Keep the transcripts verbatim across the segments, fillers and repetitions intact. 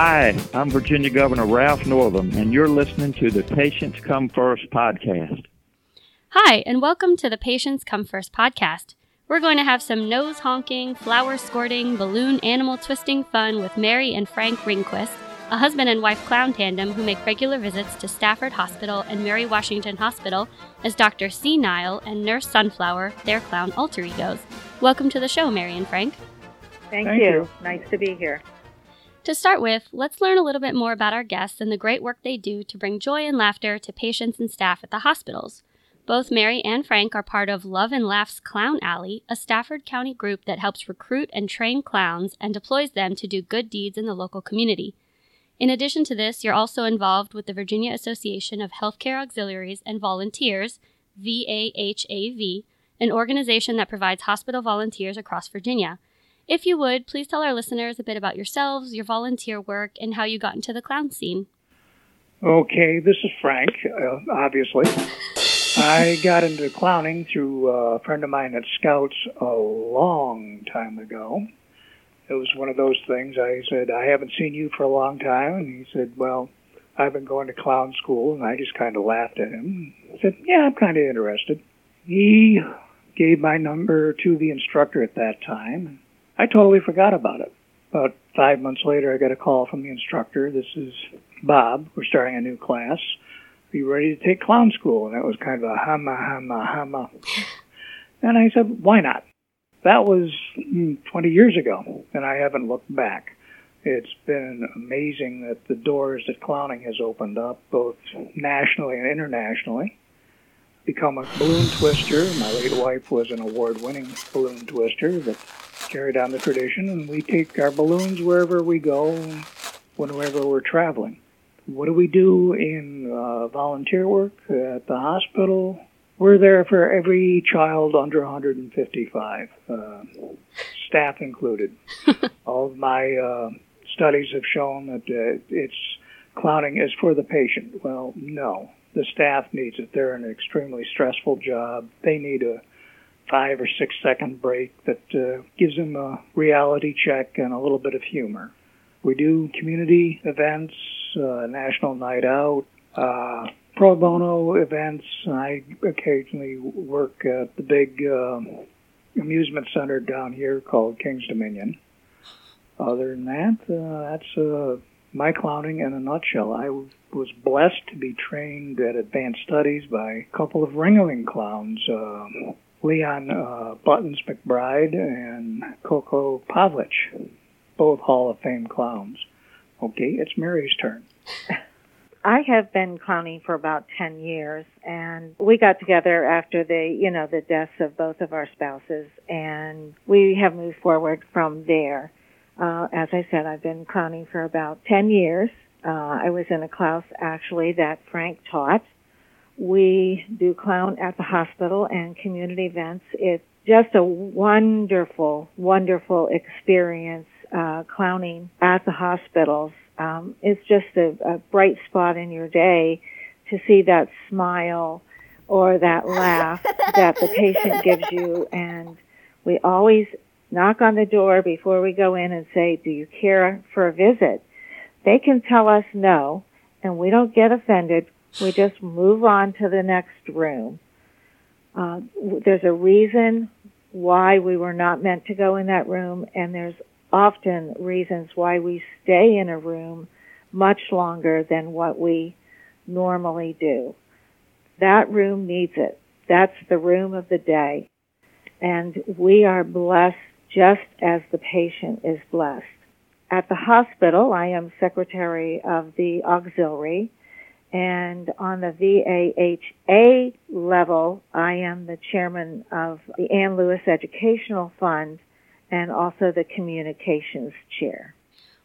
Hi, I'm Virginia Governor Ralph Northam, and you're listening to the Patients Come First podcast. Hi, and welcome to the Patients Come First podcast. We're going to have some nose honking, flower squirting, balloon animal twisting fun with Mary and Frank Ringquist, a husband and wife clown tandem who make regular visits to Stafford Hospital and Mary Washington Hospital as Doctor C. Nile and Nurse Sunflower, their clown alter egos. Welcome to the show, Mary and Frank. Thank, Thank you. you. Nice to be here. To start with, let's learn a little bit more about our guests and the great work they do to bring joy and laughter to patients and staff at the hospitals. Both Mary and Frank are part of Love and Laughs Clown Alley, a Stafford County group that helps recruit and train clowns and deploys them to do good deeds in the local community. In addition to this, you're also involved with the Virginia Association of Healthcare Auxiliaries and Volunteers, V A H A V, an organization that provides hospital volunteers across Virginia. If you would, please tell our listeners a bit about yourselves, your volunteer work, and how you got into the clown scene. Okay, this is Frank, uh, obviously. I got into clowning through a friend of mine at Scouts a long time ago. It was one of those things. I said, I haven't seen you for a long time. And he said, well, I've been going to clown school. And I just kind of laughed at him. I said, yeah, I'm kind of interested. He gave my number to the instructor at that time. I totally forgot about it. About five months later, I got a call from the instructor. This is Bob. We're starting a new class. Are you ready to take clown school? And that was kind of a hama, hama, hama. And I said, why not? That was twenty years ago, and I haven't looked back. It's been amazing that the doors that clowning has opened up, both nationally and internationally. Become a balloon twister. My late wife was an award-winning balloon twister that carried on the tradition, and we take our balloons wherever we go, whenever we're traveling. What do we do in uh, volunteer work at the hospital? We're there for every child under one hundred fifty-five, uh, staff included. All of my uh, studies have shown that uh, it's clowning is for the patient. Well, no, the staff needs it. They're in an extremely stressful job. They need a five or six second break that uh, gives them a reality check and a little bit of humor. We do community events, uh, National Night Out, uh, pro bono events. I occasionally work at the big um, amusement center down here called King's Dominion. Other than that, uh, that's uh, my clowning in a nutshell. I w- was blessed to be trained at advanced studies by a couple of ringling clowns, um, Leon uh, Buttons McBride and Coco Pavlich, both Hall of Fame clowns. Okay, it's Mary's turn. I have been clowning for about ten years, and we got together after the, you know, the deaths of both of our spouses, and we have moved forward from there. Uh, as I said, I've been clowning for about ten years. Uh, I was in a class, actually, that Frank taught. We do clown at the hospital and community events. It's just a wonderful, wonderful experience, uh, clowning at the hospitals. Um, it's just a, a bright spot in your day to see that smile or that laugh that the patient gives you. And we always knock on the door before we go in and say, do you care for a visit? They can tell us no, and we don't get offended. We just move on to the next room. Uh, there's a reason why we were not meant to go in that room, and there's often reasons why we stay in a room much longer than what we normally do. That room needs it. That's the room of the day. And we are blessed just as the patient is blessed. At the hospital, I am secretary of the auxiliary, and on the V A H A level, I am the chairman of the Ann Lewis Educational Fund, and also the communications chair.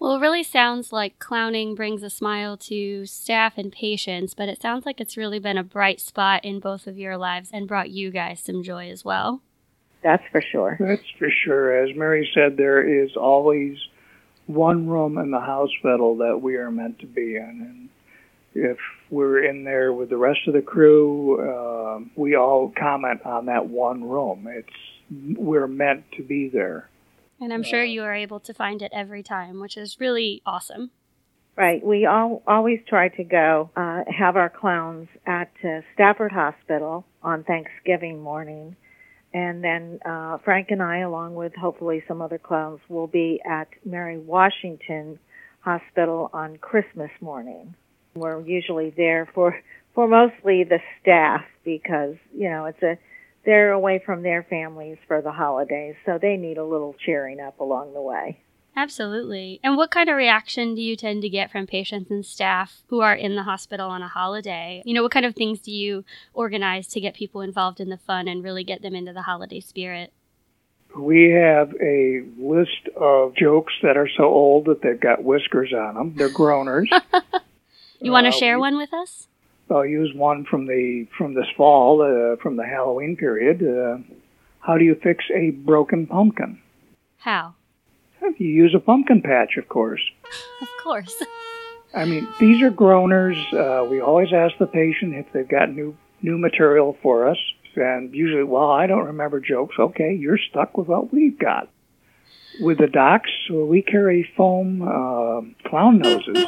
Well, it really sounds like clowning brings a smile to staff and patients, but it sounds like it's really been a bright spot in both of your lives and brought you guys some joy as well. That's for sure. That's for sure. As Mary said, there is always one room in the hospital that we are meant to be in. And if we're in there with the rest of the crew, uh, we all comment on that one room. It's we're meant to be there. And I'm sure you are able to find it every time, which is really awesome. Right. We all always try to go uh, have our clowns at uh, Stafford Hospital on Thanksgiving morning. And then uh, Frank and I, along with hopefully some other clowns, will be at Mary Washington Hospital on Christmas morning. We're usually there for, for mostly the staff because, you know, it's a they're away from their families for the holidays, so they need a little cheering up along the way. Absolutely. And what kind of reaction do you tend to get from patients and staff who are in the hospital on a holiday? You know, what kind of things do you organize to get people involved in the fun and really get them into the holiday spirit? We have a list of jokes that are so old that they've got whiskers on them. They're groaners. You want to uh, share we, one with us? I'll use one from the from this fall, uh, from the Halloween period. Uh, how do you fix a broken pumpkin? How? You use a pumpkin patch, of course. Of course. I mean, these are groaners. Uh, we always ask the patient if they've got new new material for us. And usually, well, I don't remember jokes. Okay, you're stuck with what we've got. With the docs, we carry foam uh, clown noses.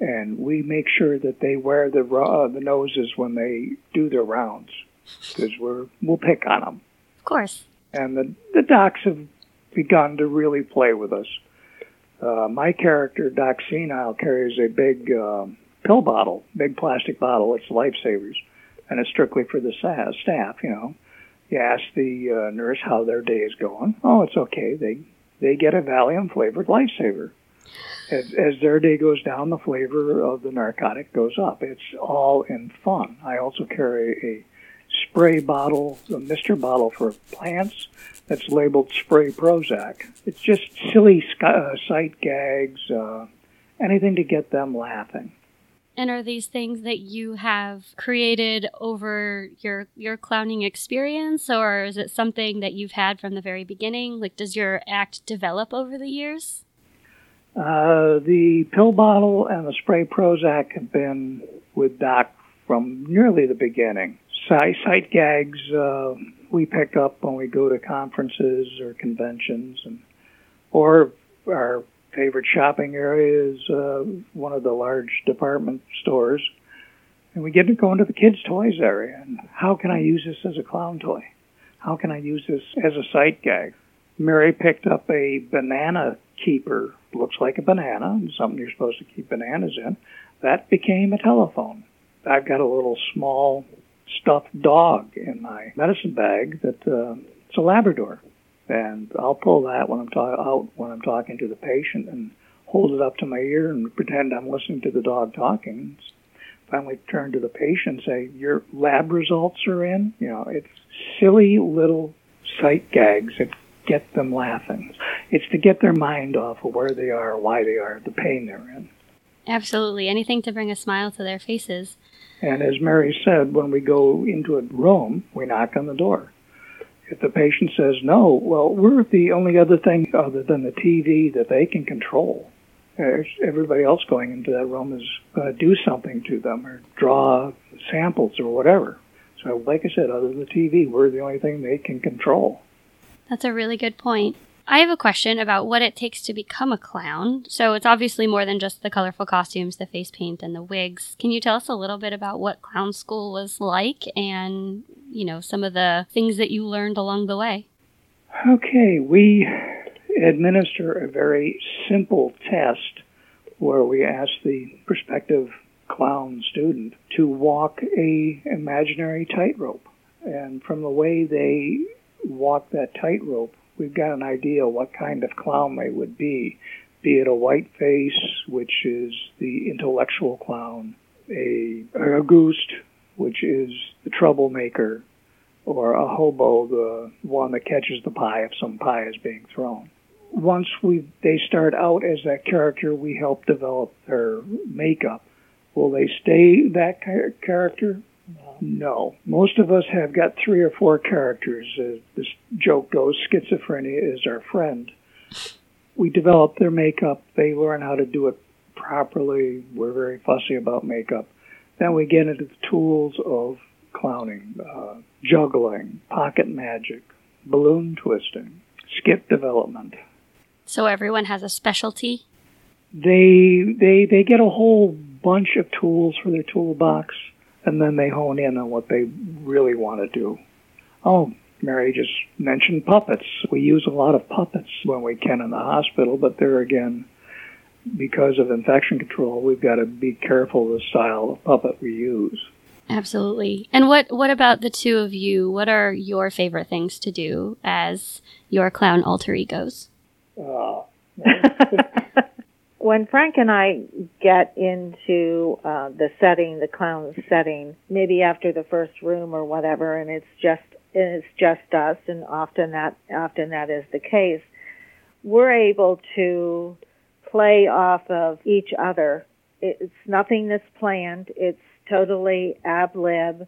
And we make sure that they wear the uh, the noses when they do their rounds. Because we're, we'll pick on them. Of course. And the, the docs have begun to really play with us. Uh, my character, Doc Senile, carries a big uh, pill bottle, big plastic bottle. It's Lifesavers, and it's strictly for the staff, you know. You ask the uh, nurse how their day is going. Oh, it's okay. They they get a Valium-flavored Lifesaver. As, as their day goes down, the flavor of the narcotic goes up. It's all in fun. I also carry a spray bottle, a mister bottle for plants that's labeled Spray Prozac. It's just silly sc- uh, sight gags, uh, anything to get them laughing. And are these things that you have created over your your clowning experience, or is it something that you've had from the very beginning? Like, does your act develop over the years? Uh, the pill bottle and the Spray Prozac have been with Doc from nearly the beginning. Sight gags uh, we pick up when we go to conferences or conventions, and or our favorite shopping area is uh, one of the large department stores. And we get to go into the kids' toys area. And how can I use this as a clown toy? How can I use this as a sight gag? Mary picked up a banana keeper. Looks like a banana, and something you're supposed to keep bananas in. That became a telephone. I've got a little small stuffed dog in my medicine bag that uh, it's a Labrador, and I'll pull that when I'm ta- out when I'm talking to the patient and hold it up to my ear and pretend I'm listening to the dog talking. Finally turn to the patient and say, your lab results are in. You know, it's silly little sight gags that get them laughing. It's to get their mind off of where they are, why they are, the pain they're in. Absolutely. Anything to bring a smile to their faces. And as Mary said, when we go into a room, we knock on the door. If the patient says no, well, we're the only other thing other than the T V that they can control. Everybody else going into that room is going to do something to them or draw samples or whatever. So like I said, other than the T V, we're the only thing they can control. That's a really good point. I have a question about what it takes to become a clown. So it's obviously more than just the colorful costumes, the face paint, and the wigs. Can you tell us a little bit about what clown school was like and, you know, some of the things that you learned along the way? Okay, we administer a very simple test where we ask the prospective clown student to walk a imaginary tightrope. And from the way they walk that tightrope, we've got an idea what kind of clown they would be, be it a white face, which is the intellectual clown, a, a goose, which is the troublemaker, or a hobo, the one that catches the pie if some pie is being thrown. Once we they start out as that character, we help develop their makeup. Will they stay that character? No. Most of us have got three or four characters. Uh, this joke goes, schizophrenia is our friend. We develop their makeup. They learn how to do it properly. We're very fussy about makeup. Then we get into the tools of clowning, uh, juggling, pocket magic, balloon twisting, skip development. So everyone has a specialty? they they they get a whole bunch of tools for their toolbox, and then they hone in on what they really want to do. Oh, Mary just mentioned puppets. We use a lot of puppets when we can in the hospital, but there again, because of infection control, we've got to be careful the style of puppet we use. Absolutely. And what, what about the two of you? What are your favorite things to do as your clown alter egos? Uh, when Frank and I get into uh, the setting, the clown setting, maybe after the first room or whatever, and it's just it's just us, and often that often that is the case, we're able to play off of each other. It's nothing that's planned. It's totally ab lib,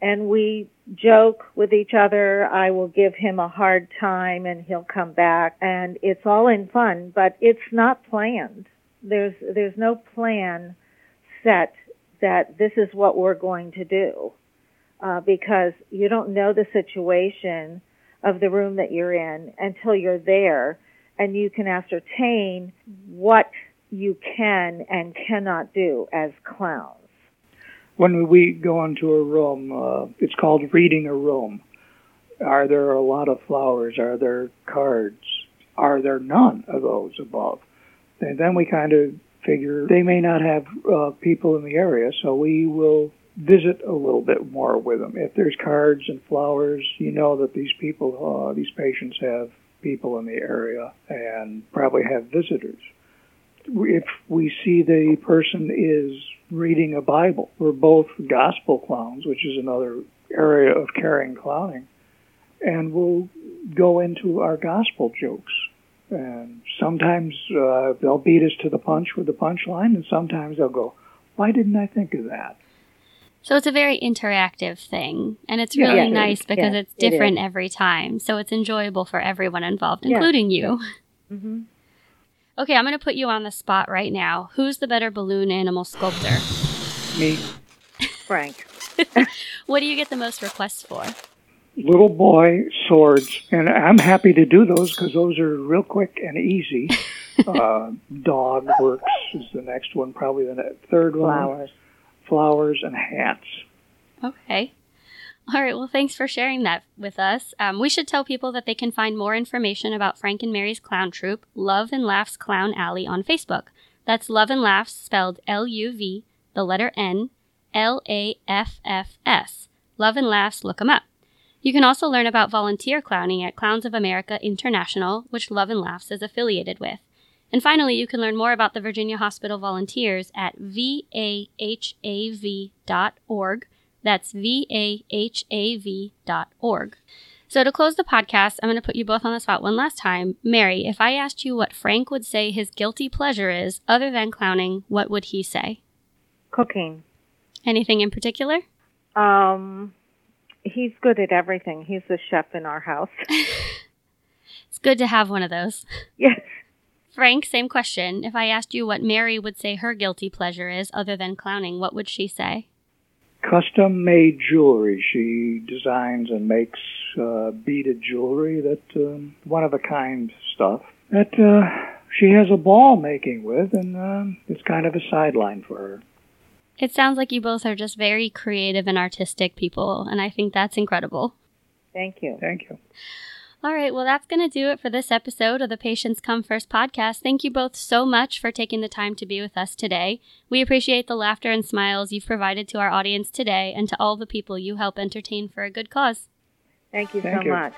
and we joke with each other. I will give him a hard time, and he'll come back, and it's all in fun, but it's not planned. There's there's no plan set that this is what we're going to do, uh, because you don't know the situation of the room that you're in until you're there, and you can ascertain what you can and cannot do as clowns. When we go into a room, uh, it's called reading a room. Are there a lot of flowers? Are there cards? Are there none of those above? And then we kind of figure they may not have uh, people in the area, so we will visit a little bit more with them. If there's cards and flowers, you know that these people, uh, these patients have people in the area and probably have visitors. If we see the person is reading a Bible, we're both gospel clowns, which is another area of caring clowning, and we'll go into our gospel jokes. And sometimes uh, they'll beat us to the punch with the punchline, and sometimes they'll go, why didn't I think of that? So it's a very interactive thing, and it's really yeah, yeah, nice it because yeah, it's different it every time, so it's enjoyable for everyone involved, yeah, including you. Yeah. Mm-hmm. Okay, I'm going to put you on the spot right now. Who's the better balloon animal sculptor? Me. Frank. What do you get the most requests for? Little boy swords. And I'm happy to do those because those are real quick and easy. uh, dog works is the next one, probably the third one. Flowers. Flowers and hats. Okay. All right, well, thanks for sharing that with us. Um, we should tell people that they can find more information about Frank and Mary's clown troupe, Love and Laughs Clown Alley, on Facebook. That's Love and Laughs, spelled L U V, the letter N, L A F F S. Love and Laughs, look them up. You can also learn about volunteer clowning at Clowns of America International, which Love and Laughs is affiliated with. And finally, you can learn more about the Virginia Hospital Volunteers at vahav dot org. That's V-A-H-A-V dot org. So to close the podcast, I'm going to put you both on the spot one last time. Mary, if I asked you what Frank would say his guilty pleasure is other than clowning, what would he say? Cooking. Anything in particular? Um, he's good at everything. He's the chef in our house. It's good to have one of those. Yes. Frank, same question. If I asked you what Mary would say her guilty pleasure is other than clowning, what would she say? Custom-made jewelry. She designs and makes uh, beaded jewelry, that um, one-of-a-kind stuff, that uh, she has a ball making with, and uh, it's kind of a sideline for her. It sounds like you both are just very creative and artistic people, and I think that's incredible. Thank you. Thank you. All right, well, that's going to do it for this episode of the Patients Come First podcast. Thank you both so much for taking the time to be with us today. We appreciate the laughter and smiles you've provided to our audience today and to all the people you help entertain for a good cause. Thank you Thank so you. much.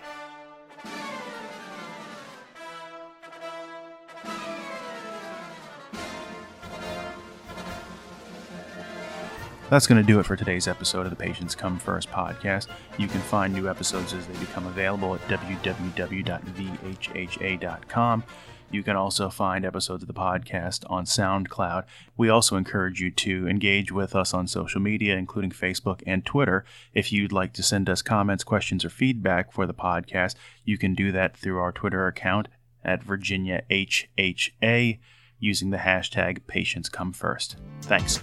That's going to do it for today's episode of the Patients Come First podcast. You can find new episodes as they become available at w w w dot v h h a dot com. You can also find episodes of the podcast on SoundCloud. We also encourage you to engage with us on social media, including Facebook and Twitter. If you'd like to send us comments, questions, or feedback for the podcast, you can do that through our Twitter account at Virginia H H A using the hashtag Patients Come First. Thanks.